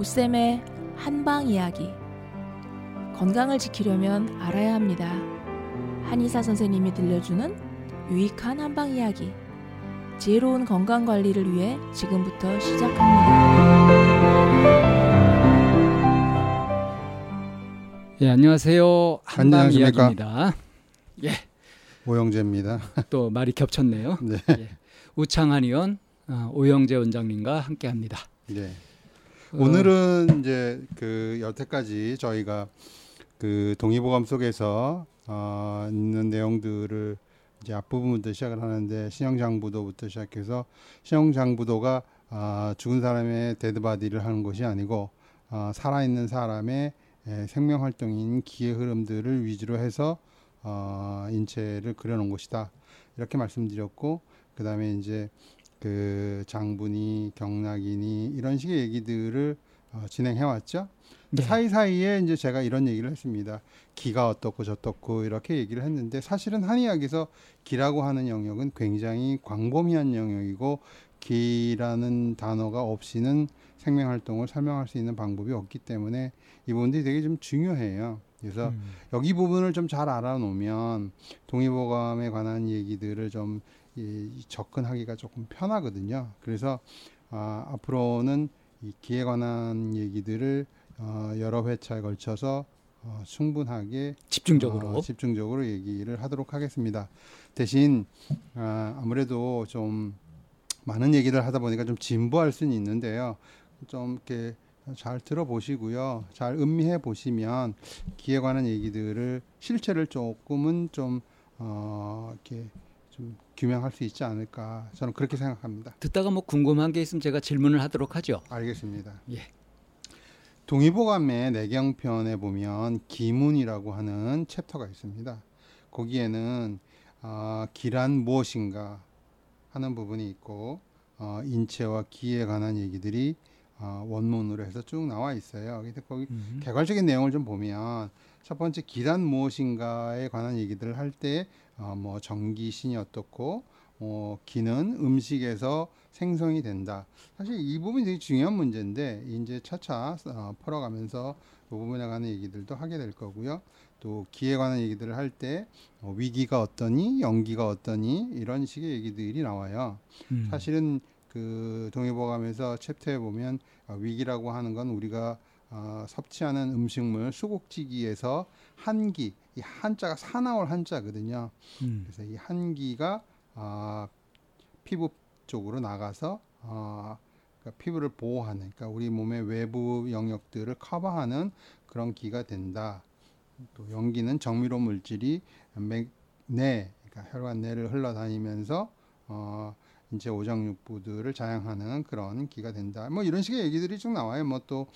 오쌤의 한방이야기. 건강을 지키려면 알아야 합니다. 한의사 선생님이 들려주는 유익한 한방이야기. 지혜로운 건강관리를 위해 지금부터 시작합니다. 예, 안녕하세요. 한방이야기입니다. 예, 오영재입니다. 또 말이 겹쳤네요. 네. 예. 우창한 의원, 오영재 원장님과 함께합니다. 네. 오늘은 이제 그 여태까지 저희가 그 동의보감 속에서 있는 내용들을 이제 앞부분부터 시작을 하는데 신형장부도부터 시작해서 신형장부도가 죽은 사람의 데드바디를 하는 것이 아니고 살아있는 사람의 생명활동인 기의 흐름들을 위주로 해서 인체를 그려놓은 것이다, 이렇게 말씀드렸고, 그 다음에 이제 그 장부니 경락이니 이런 식의 얘기들을 진행해왔죠. 네. 사이사이에 이제 제가 이런 얘기를 했습니다. 기가 어떻고 저떻고 이렇게 얘기를 했는데, 사실은 한의학에서 기라고 하는 영역은 굉장히 광범위한 영역이고, 기라는 단어가 없이는 생명활동을 설명할 수 있는 방법이 없기 때문에 이 부분들이 되게 좀 중요해요. 그래서 여기 부분을 좀 잘 알아놓으면 동의보감에 관한 얘기들을 좀 접근하기가 조금 편하거든요. 그래서 앞으로는 이 기에 관한 얘기들을 여러 회차에 걸쳐서 충분하게 집중적으로 얘기를 하도록 하겠습니다. 대신 아무래도 좀 많은 얘기를 하다 보니까 좀 진부할 수는 있는데요. 좀 이렇게 잘 들어보시고요. 잘 음미해 보시면 기에 관한 얘기들을 실체를 조금은 좀 이렇게 좀 규명할 수 있지 않을까, 저는 그렇게 생각합니다. 듣다가 뭐 궁금한 게 있으면 제가 질문을 하도록 하죠. 알겠습니다. 예. 동의보감의 내경편에 보면 기문이라고 하는 챕터가 있습니다. 거기에는 기란 무엇인가 하는 부분이 있고, 인체와 기에 관한 얘기들이 원문으로 해서 쭉 나와 있어요. 근데 거기 개괄적인 내용을 좀 보면, 첫 번째 기란 무엇인가에 관한 얘기들을 할 때 뭐 정기신이 어떻고, 기는 음식에서 생성이 된다. 사실 이 부분이 되게 중요한 문제인데 이제 차차 풀어가면서 이 부분에 관한 얘기들도 하게 될 거고요. 또 기에 관한 얘기들을 할 때 위기가 어떠니, 연기가 어떠니, 이런 식의 얘기들이 나와요. 사실은 그 동의보감에서 챕터에 보면 위기라고 하는 건 우리가 섭취하는 음식물 수곡지기에서 한기, 이 한자가 사나울 한자거든요. 그래서 이 한기가 피부 쪽으로 나가서 그러니까 피부를 보호하는, 그러니까 우리 몸의 외부 영역들을 커버하는 그런 기가 된다. 또 연기는 정밀호 물질이 맥내, 그러니까 혈관 내를 흘러다니면서 인체 오장육부들을 자양하는 그런 기가 된다. 뭐 이런 식의 얘기들이 쭉 나와요. 뭐 또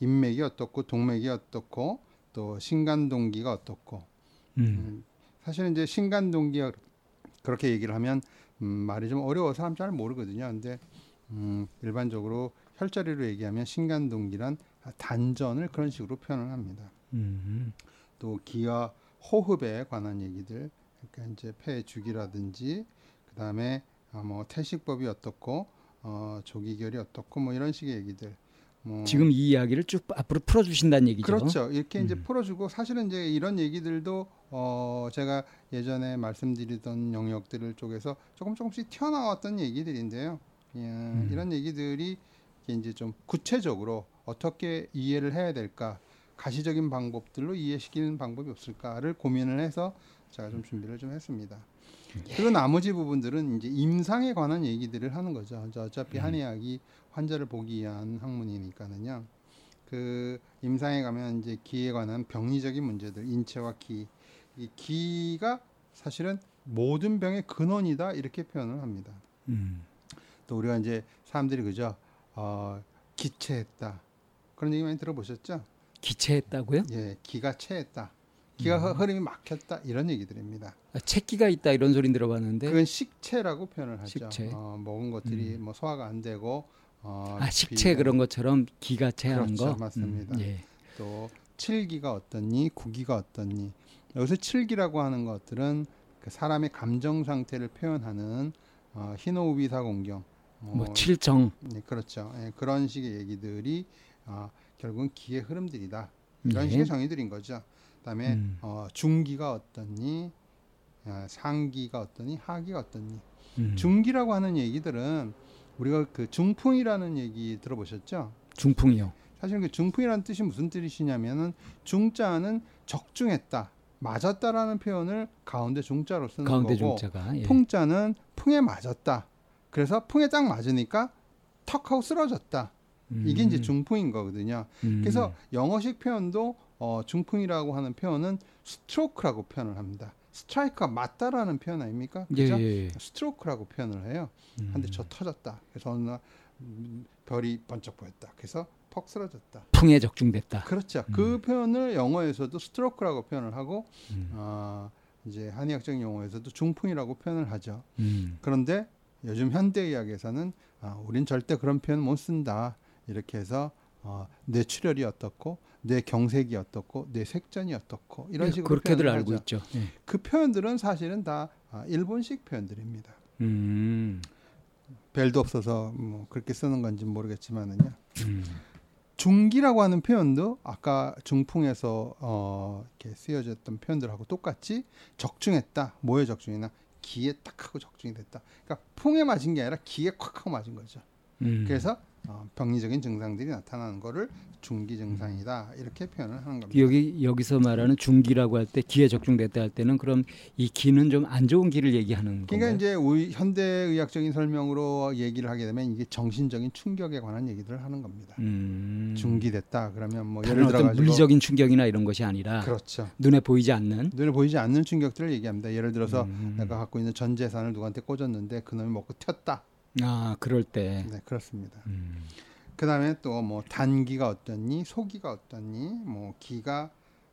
인맥이 어떻고, 동맥이 어떻고, 또 신간동기가 어떻고. 사실은 이제 신간동기가 그렇게 얘기를 하면 말이 좀 어려워 사람 잘 모르거든요. 근데 일반적으로 혈자리로 얘기하면 신간동기란 단전을 그런 식으로 표현을 합니다. 또 기와 호흡에 관한 얘기들, 그러니까 이제 폐 주기라든지, 그 다음에 뭐 태식법이 어떻고, 조기결이 어떻고, 뭐 이런 식의 얘기들. 뭐 지금 이 이야기를 쭉 앞으로 풀어주신다는 얘기죠. 그렇죠. 이렇게 이제 풀어주고, 사실은 이제 이런 얘기들도 제가 예전에 말씀드리던 영역들을 쪽에서 조금씩 튀어나왔던 얘기들인데요. 이런 얘기들이 이제 좀 구체적으로 어떻게 이해를 해야 될까, 가시적인 방법들로 이해시키는 방법이 없을까를 고민을 해서 제가 좀 준비를 좀 했습니다. 그리고 나머지 부분들은 이제 임상에 관한 얘기들을 하는 거죠. 어차피 한의학이 환자를 보기 위한 학문이니까는요. 그 임상에 가면 이제 기에 관한 병리적인 문제들, 인체와 기, 이 기가 사실은 모든 병의 근원이다, 이렇게 표현을 합니다. 또 우리가 이제 사람들이 그죠, 기체했다, 그런 얘기 많이 들어보셨죠? 기체했다고요? 예, 기가 체했다, 기가 흐름이 막혔다, 이런 얘기들입니다. 체기가 있다, 이런 소린 들어봤는데, 그건 식체라고 표현을 하죠. 식체. 먹은 것들이 뭐 소화가 안 되고 식체 그런 것처럼 기가 체하는 거. 그렇죠, 맞습니다. 예. 또 칠기가 어떻니, 구기가 어떻니. 여기서 칠기라고 하는 것들은 그 사람의 감정 상태를 표현하는 희노우비사공경, 칠정. 네, 그렇죠. 예, 그런 식의 얘기들이 결국은 기의 흐름들이다. 이런 식의 정의들인 거죠. 그다음에 중기가 어떠니, 상기가 어떠니, 하기가 어떠니. 중기라고 하는 얘기들은 우리가 그 중풍이라는 얘기 들어보셨죠? 중풍이요. 사실 그 중풍이라는 뜻이 무슨 뜻이냐면은 중자는 적중했다, 맞았다라는 표현을 가운데 중자로 쓰는 가운데 거고, 중자가, 예. 풍자는 풍에 맞았다. 그래서 풍에 딱 맞으니까 턱하고 쓰러졌다. 이게 이제 중풍인 거거든요. 그래서 영어식 표현도 중풍이라고 하는 표현은 스트로크라고 표현을 합니다. 스트라이크가 맞다라는 표현 아닙니까? 그죠? 예. 스트로크라고 표현을 해요. 근데 저 터졌다. 그래서 어느 날 별이 번쩍 보였다. 그래서 퍽 쓰러졌다. 풍에 적중됐다. 그렇죠. 그 표현을 영어에서도 스트로크라고 표현을 하고 이제 한의학적 용어에서도 중풍이라고 표현을 하죠. 그런데 요즘 현대의학에서는 우린 절대 그런 표현 못 쓴다. 이렇게 해서 뇌출혈이 어떻고 뇌경색이 어떻고 뇌색전이 어떻고 이런 식으로 그렇게들 알고 하죠. 있죠. 네. 그 표현들은 사실은 다 일본식 표현들입니다. 벨도 없어서 뭐 그렇게 쓰는 건지 모르겠지만은요. 중기라고 하는 표현도 아까 중풍에서 이렇게 쓰여졌던 표현들하고 똑같이 적중했다. 뭐에 적중이나 기에 딱 하고 적중이 됐다. 그러니까 풍에 맞은 게 아니라 기에 콱 하고 맞은 거죠. 그래서 병리적인 증상들이 나타나는 거를 중기 증상이다 이렇게 표현을 하는 겁니다. 여기서 말하는 중기라고 할 때 기에 적중됐다 할 때는 그럼 이 기는 좀 안 좋은 기를 얘기하는 건가요? 그러니까 이제 현대의학적인 설명으로 얘기를 하게 되면 이게 정신적인 충격에 관한 얘기들을 하는 겁니다. 중기됐다 그러면 뭐 예를 들어 가지고 물리적인 충격이나 이런 것이 아니라 그렇죠. 눈에 보이지 않는 충격들을 얘기합니다. 예를 들어서 내가 갖고 있는 전 재산을 누구한테 꽂았는데 그놈이 먹고 튀었다. 아, 그럴 때. 네, 그렇습니다. 그다음에 또 뭐 단기가 어떻니, 소기가 어떻니, 뭐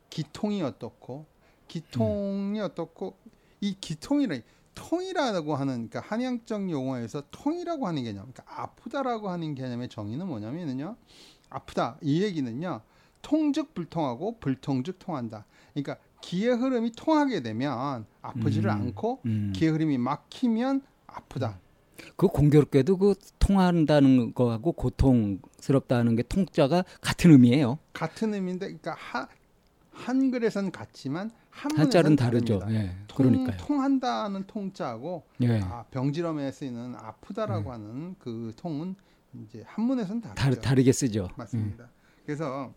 기통이 어떻고, 이 기통이라는 통이라고 하는 그러니까 한의학적 용어에서 통이라고 하는 개념, 그러니까 아프다라고 하는 개념의 정의는 뭐냐면요, 아프다 이 얘기는요, 통즉 불통하고 불통즉 통한다. 그러니까 기의 흐름이 통하게 되면 아프지를 않고 기의 흐름이 막히면 아프다. 그 공교롭게도 그 통한다는 거하고 고통스럽다는 게 통자가 같은 의미예요. 같은 의미인데, 그러니까 한글에서는 같지만 한자는 다르죠. 예, 그러니까요. 통한다는 통자하고 예. 병지럼에 쓰이는 아프다라고 예. 하는 그 통은 이제 한문에서는 다르게 쓰죠. 맞습니다. 그래서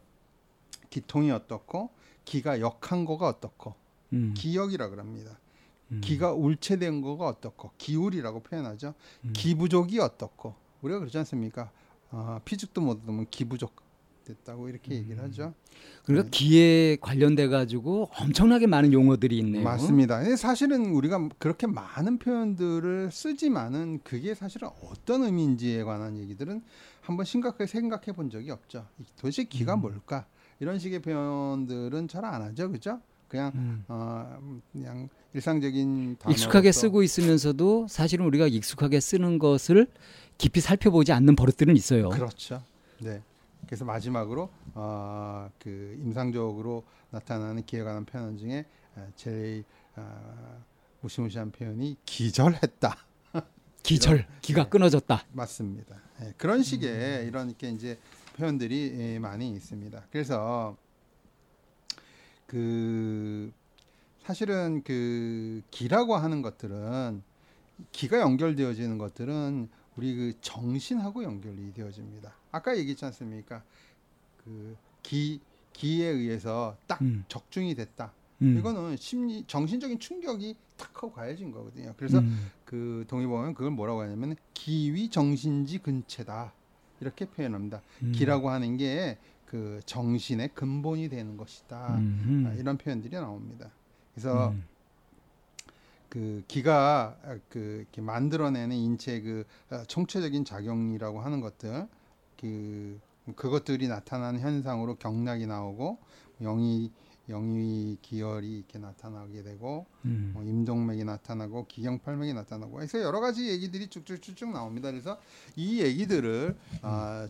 기통이 어떻고 기가 역한 거가 어떻고 기역이라 그럽니다. 기가 울체된 거가 어떻고 기울이라고 표현하죠. 기부족이 어떻고 우리가 그러지 않습니까? 피죽도 못 얻으면 기부족 됐다고 이렇게 얘기를 하죠. 그러니까 네. 기에 관련돼 가지고 엄청나게 많은 용어들이 있네요. 맞습니다. 사실은 우리가 그렇게 많은 표현들을 쓰지만은 그게 사실은 어떤 의미인지에 관한 얘기들은 한번 심각하게 생각해 본 적이 없죠. 도대체 기가 뭘까? 이런 식의 표현들은 잘 안 하죠, 그죠? 그냥 일상적인 단어로서 익숙하게 쓰고 있으면서도 사실은 우리가 익숙하게 쓰는 것을 깊이 살펴보지 않는 버릇들은 있어요. 그렇죠. 네. 그래서 마지막으로 그 임상적으로 나타나는 기에 관한 표현 중에 제일 무시무시한 표현이 기절했다. 기절. 이런, 기가 네. 끊어졌다. 맞습니다. 네. 그런 식의 이런 이렇게 이제 표현들이 많이 있습니다. 그래서 그 사실은 그 기라고 하는 것들은 기가 연결되어지는 것들은 우리 그 정신하고 연결이 되어집니다. 아까 얘기했지 않습니까? 그 기에 의해서 딱 적중이 됐다. 이거는 정신적인 충격이 탁 하고 가해진 거거든요. 그래서 그 동의보감은 그걸 뭐라고 하냐면 기위 정신지 근체다 이렇게 표현합니다. 기라고 하는 게 그 정신의 근본이 되는 것이다. 이런 표현들이 나옵니다. 그래서 그 기가 그 이렇게 만들어내는 인체의 그 총체적인 작용이라고 하는 것들, 그것들이 나타나는 현상으로 경락이 나오고 영위 기혈이 이렇게 나타나게 되고 뭐 임동맥이 나타나고 기경팔맥이 나타나고 그래서 여러 가지 얘기들이 쭉쭉 나옵니다. 그래서 이 얘기들을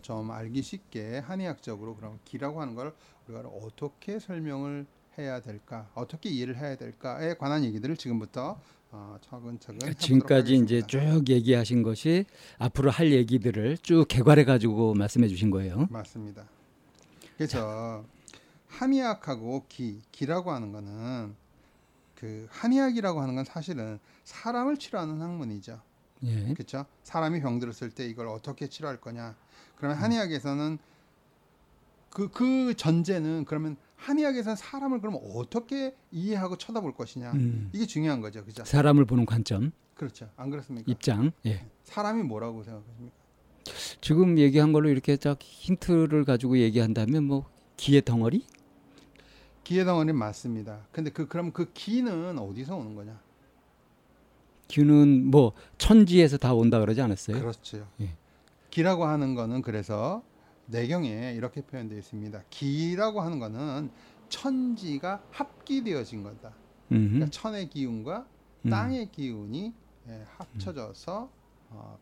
좀 알기 쉽게 한의학적으로 그럼 기라고 하는 걸 우리가 어떻게 설명을 해야 될까, 어떻게 이해를 해야 될까에 관한 얘기들을 지금부터 차근차근 지금까지 이제 쭉 얘기하신 것이 앞으로 할 얘기들을 쭉 개괄해 가지고 말씀해 주신 거예요. 맞습니다. 그렇죠. 한의학하고 기라고 하는 거는 그 한의학이라고 하는 건 사실은 사람을 치료하는 학문이죠. 예. 그렇죠. 사람이 병들었을 때 이걸 어떻게 치료할 거냐. 그러면 한의학에서는 그 전제는 그러면 한의학에서는 사람을 그럼 어떻게 이해하고 쳐다볼 것이냐. 이게 중요한 거죠. 그죠? 사람을 보는 관점. 그렇죠. 안 그렇습니까? 입장. 예. 사람이 뭐라고 생각하십니까? 지금 얘기한 걸로 이렇게 딱 힌트를 가지고 얘기한다면 뭐 기의 덩어리? 기의 덩어리는 맞습니다. 근데 그럼 그 기는 어디서 오는 거냐? 기는 뭐 천지에서 다 온다 그러지 않았어요? 그렇죠. 예. 기라고 하는 거는 그래서 내경에 이렇게 표현되어 있습니다. 기라고 하는 거는 천지가 합기되어진 거다. 그러니까 천의 기운과 땅의 기운이 합쳐져서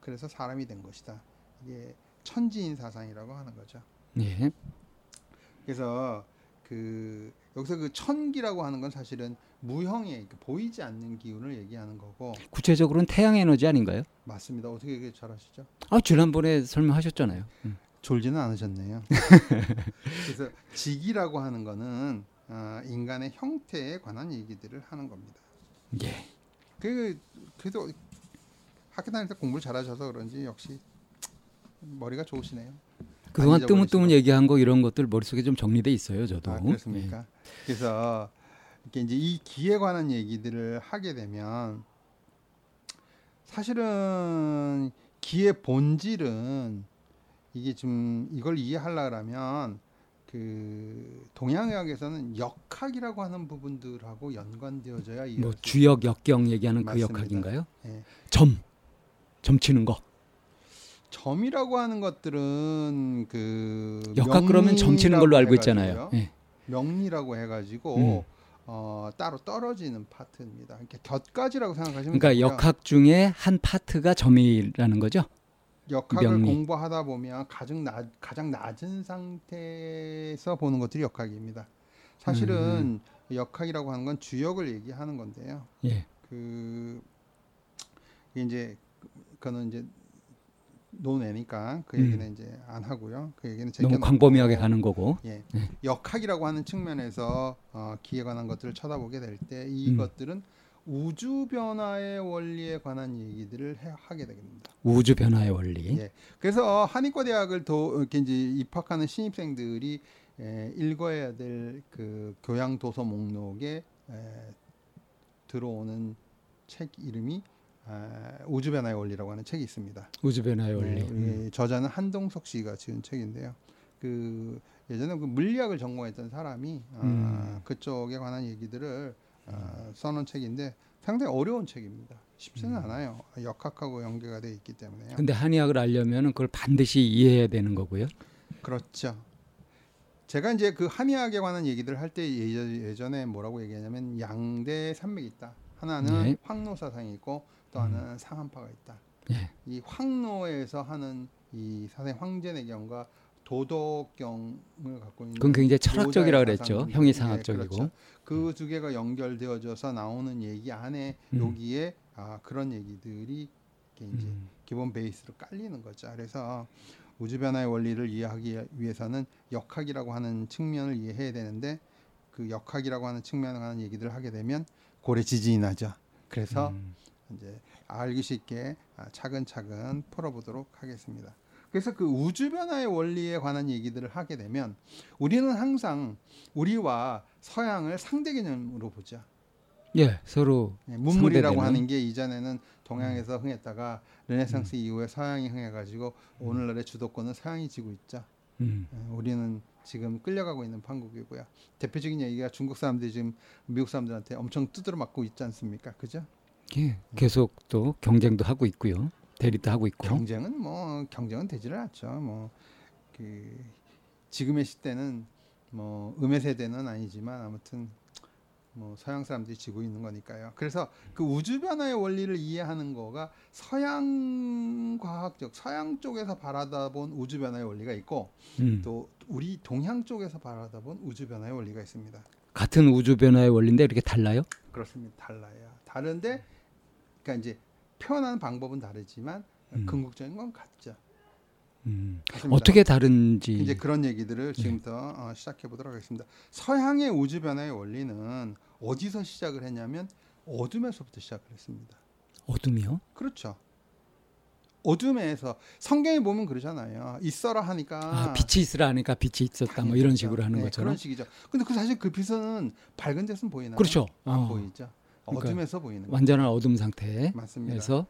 그래서 사람이 된 것이다. 이게 천지인 사상이라고 하는 거죠. 예. 그래서 여기서 그 천기라고 하는 건 사실은 무형의 보이지 않는 기운을 얘기하는 거고, 구체적으로는 태양 에너지 아닌가요? 맞습니다. 어떻게 이게 잘 아시죠? 아, 지난번에 설명하셨잖아요. 졸지는 않으셨네요. 그래서 직이라고 하는 거는 인간의 형태에 관한 얘기들을 하는 겁니다. 예. 그래도 학교 다닐 때 공부를 잘하셔서 그런지 역시 머리가 좋으시네요. 그동안 뜨문뜨문 얘기한 거 이런 것들 머릿속에 좀 정리돼 있어요, 저도. 아, 그렇습니까? 예. 그래서 이렇게 이제 이 기에 관한 얘기들을 하게 되면 사실은 기의 본질은 이게 좀 이걸 이해하려면 그 동양의학에서는 역학이라고 하는 부분들하고 연관되어져야 이해. 뭐 주역, 역경 얘기하는 맞습니다. 그 역학인가요? 예. 점치는 거. 점이라고 하는 것들은 그 역학 그러면 점치는 걸로 알고 있잖아요. 예. 명리라고 해가지고 따로 떨어지는 파트입니다. 이렇게 곁가지라고 생각하시면. 그러니까 되고요. 역학 중에 한 파트가 점이라는 거죠. 역학을 명리. 공부하다 보면 가장 낮은 상태에서 보는 것들이 역학입니다. 사실은 역학이라고 하는 건 주역을 얘기하는 건데요. 예. 그거는 이제 논외니까 그 얘기는 이제 안 하고요. 그 얘기는 너무 광범위하게 가는 거고. 예. 예. 역학이라고 하는 측면에서 기에 관한 것들을 쳐다보게 될 때 이것들은 우주 변화의 원리에 관한 얘기들을 하게 됩니다. 우주 변화의 원리. 예. 그래서 한의과 대학을 이렇게 이제 입학하는 신입생들이 읽어야 될 그 교양 도서 목록에 들어오는 책 이름이 우주 변화의 원리라고 하는 책이 있습니다. 우주 변화의 원리. 저자는 한동석 씨가 지은 책인데요. 그 예전에 그 물리학을 전공했던 사람이 그쪽에 관한 얘기들을 써놓은 책인데 상당히 어려운 책입니다. 쉽지는 않아요. 역학하고 연계가 돼 있기 때문에요. 근데 한의학을 알려면 그걸 반드시 이해해야 되는 거고요. 그렇죠. 제가 이제 그 한의학에 관한 얘기들을 할 때 예전에 뭐라고 얘기하냐면 양대 산맥이 있다. 하나는 네. 황노 사상이 있고 또 하나는 상한파가 있다. 네. 이 황노에서 하는 이 사상 황제내경과 도덕경을 갖고 있는 그건 굉장히 철학적이라고 그랬죠. 형이 상학적이고. 네, 그렇죠. 그 두 개가 연결되어져서 나오는 얘기 안에 여기에 그런 얘기들이 이제 기본 베이스로 깔리는 거죠. 그래서 우주변화의 원리를 이해하기 위해서는 역학이라고 하는 측면을 이해해야 되는데 그 역학이라고 하는 측면을 하는 얘기들을 하게 되면 고래지진이 나죠. 그래서 이제 알기 쉽게 차근차근 풀어보도록 하겠습니다. 그래서 그 우주 변화의 원리에 관한 얘기들을 하게 되면 우리는 항상 우리와 서양을 상대 개념으로 보죠. 예, 서로 문물이라고 상대되는. 하는 게 이전에는 동양에서 흥했다가 르네상스 이후에 서양이 흥해가지고 오늘날의 주도권은 서양이 지고 있죠. 우리는 지금 끌려가고 있는 판국이고요. 대표적인 얘기가 중국 사람들이 지금 미국 사람들한테 엄청 두드려 맞고 있지 않습니까? 그죠? 예, 계속 또 경쟁도 하고 있고요. 대립도 하고 있고. 경쟁은 되지를 않죠. 지금의 시대는 음의 세대는 아니지만 아무튼 서양 사람들이 지고 있는 거니까요. 그래서 그 우주 변화의 원리를 이해하는 거가 서양 과학적 서양 쪽에서 바라다본 우주 변화의 원리가 있고 또 우리 동양 쪽에서 바라다본 우주 변화의 원리가 있습니다. 같은 우주 변화의 원리인데 이렇게 달라요? 그렇습니다. 달라요. 다른데 그러니까 이제 표현하는 방법은 다르지만 궁극적인 건 같죠. 맞습니다. 어떻게 다른지 이제 그런 얘기들을 지금부터 시작해 보도록 하겠습니다. 서양의 우주 변화의 원리는 어디서 시작을 했냐면 어둠에서부터 시작을 했습니다. 어둠이요? 그렇죠. 어둠에서 성경에 보면 그러잖아요. 있어라 하니까 빛이 있으라 하니까 빛이 있었다 뭐 이런 식으로 하는 것처럼 그런 식이죠. 근데 그 사실 그 빛은 밝은 데서는 보이나요? 그렇죠. 안 보이죠. 그러니까 어둠에서 보이는 거예요. 완전한 어둠 상태에 맞습니다.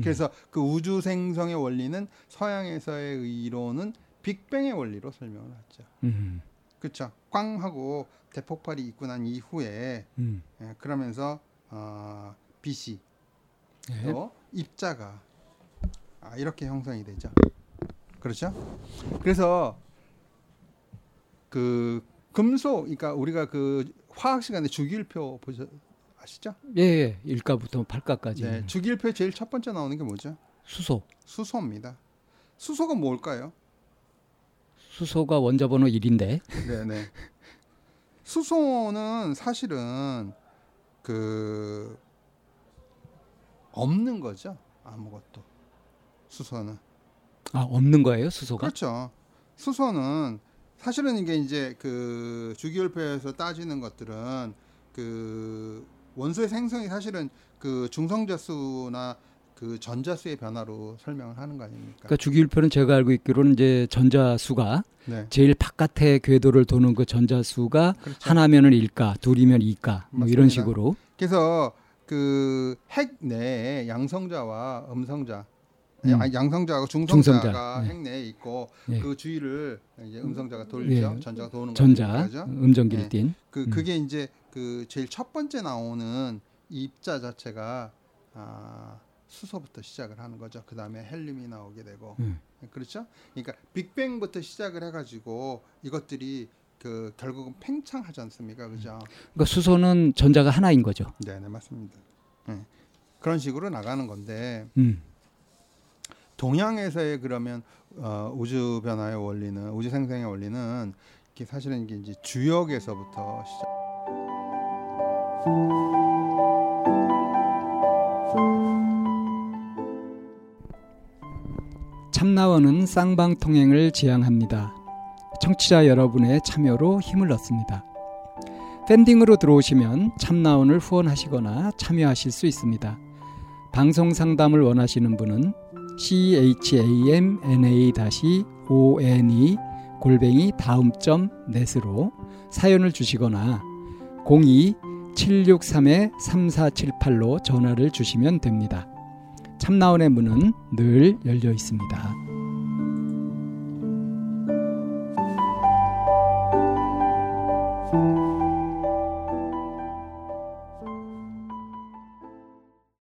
그래서 그 우주 생성의 원리는 서양에서의 이론은 빅뱅의 원리로 설명을 하죠. 그렇죠. 꽝하고 대폭발이 있고 난 이후에 그러면서 빛이 또 입자가 이렇게 형성이 되죠. 그렇죠? 그래서 그 금속, 그러니까 우리가 그 화학 시간에 주기율표 아시죠? 예, 1가부터 8가까지. 네, 주기율표 제일 첫 번째 나오는 게 뭐죠? 수소. 수소입니다. 수소가 뭘까요? 수소가 원자번호 1인데. 네네. 수소는 사실은 그 없는 거죠. 아무것도. 수소는 없는 거예요, 수소가? 그렇죠. 수소는 사실은 이게 이제 그 주기율표에서 따지는 것들은 그 원소의 생성이 사실은 그 중성자 수나 그 전자 수의 변화로 설명을 하는 거 아닙니까? 그러니까 주기율표는 제가 알고 있기로는 이제 전자 수가 제일 바깥의 궤도를 도는 그 전자 수가 그렇죠. 하나면은 1가, 둘이면 2가 뭐 이런 식으로. 그래서 그 핵 내에 양성자와 음성자 양성자하고 중성자가 핵 내에 있고 그 주위를 이제 음성자가 돌죠. 전자가 도는 거죠. 전자, 음전기를 띤. 그게 이제 그 제일 첫 번째 나오는 입자 자체가 수소부터 시작을 하는 거죠. 그 다음에 헬륨이 나오게 되고 그렇죠. 그러니까 빅뱅부터 시작을 해가지고 이것들이 그 결국은 팽창하지 않습니까, 그죠? 그러니까 수소는 전자가 하나인 거죠. 네, 맞습니다. 그런 식으로 나가는 건데. 동양에서의 그러면 우주 변화의 원리는 우주 생성의 원리는 이게 사실은 이게 이제 주역에서부터 시작. 참나원은 쌍방통행을 지향합니다. 청취자 여러분의 참여로 힘을 얻습니다. 팬딩으로 들어오시면 참나원을 후원하시거나 참여하실 수 있습니다. 방송 상담을 원하시는 분은 chamna-one@daum.net으로 사연을 주시거나 02-763-3478로 전화를 주시면 됩니다. 참나원의 문은 늘 열려 있습니다.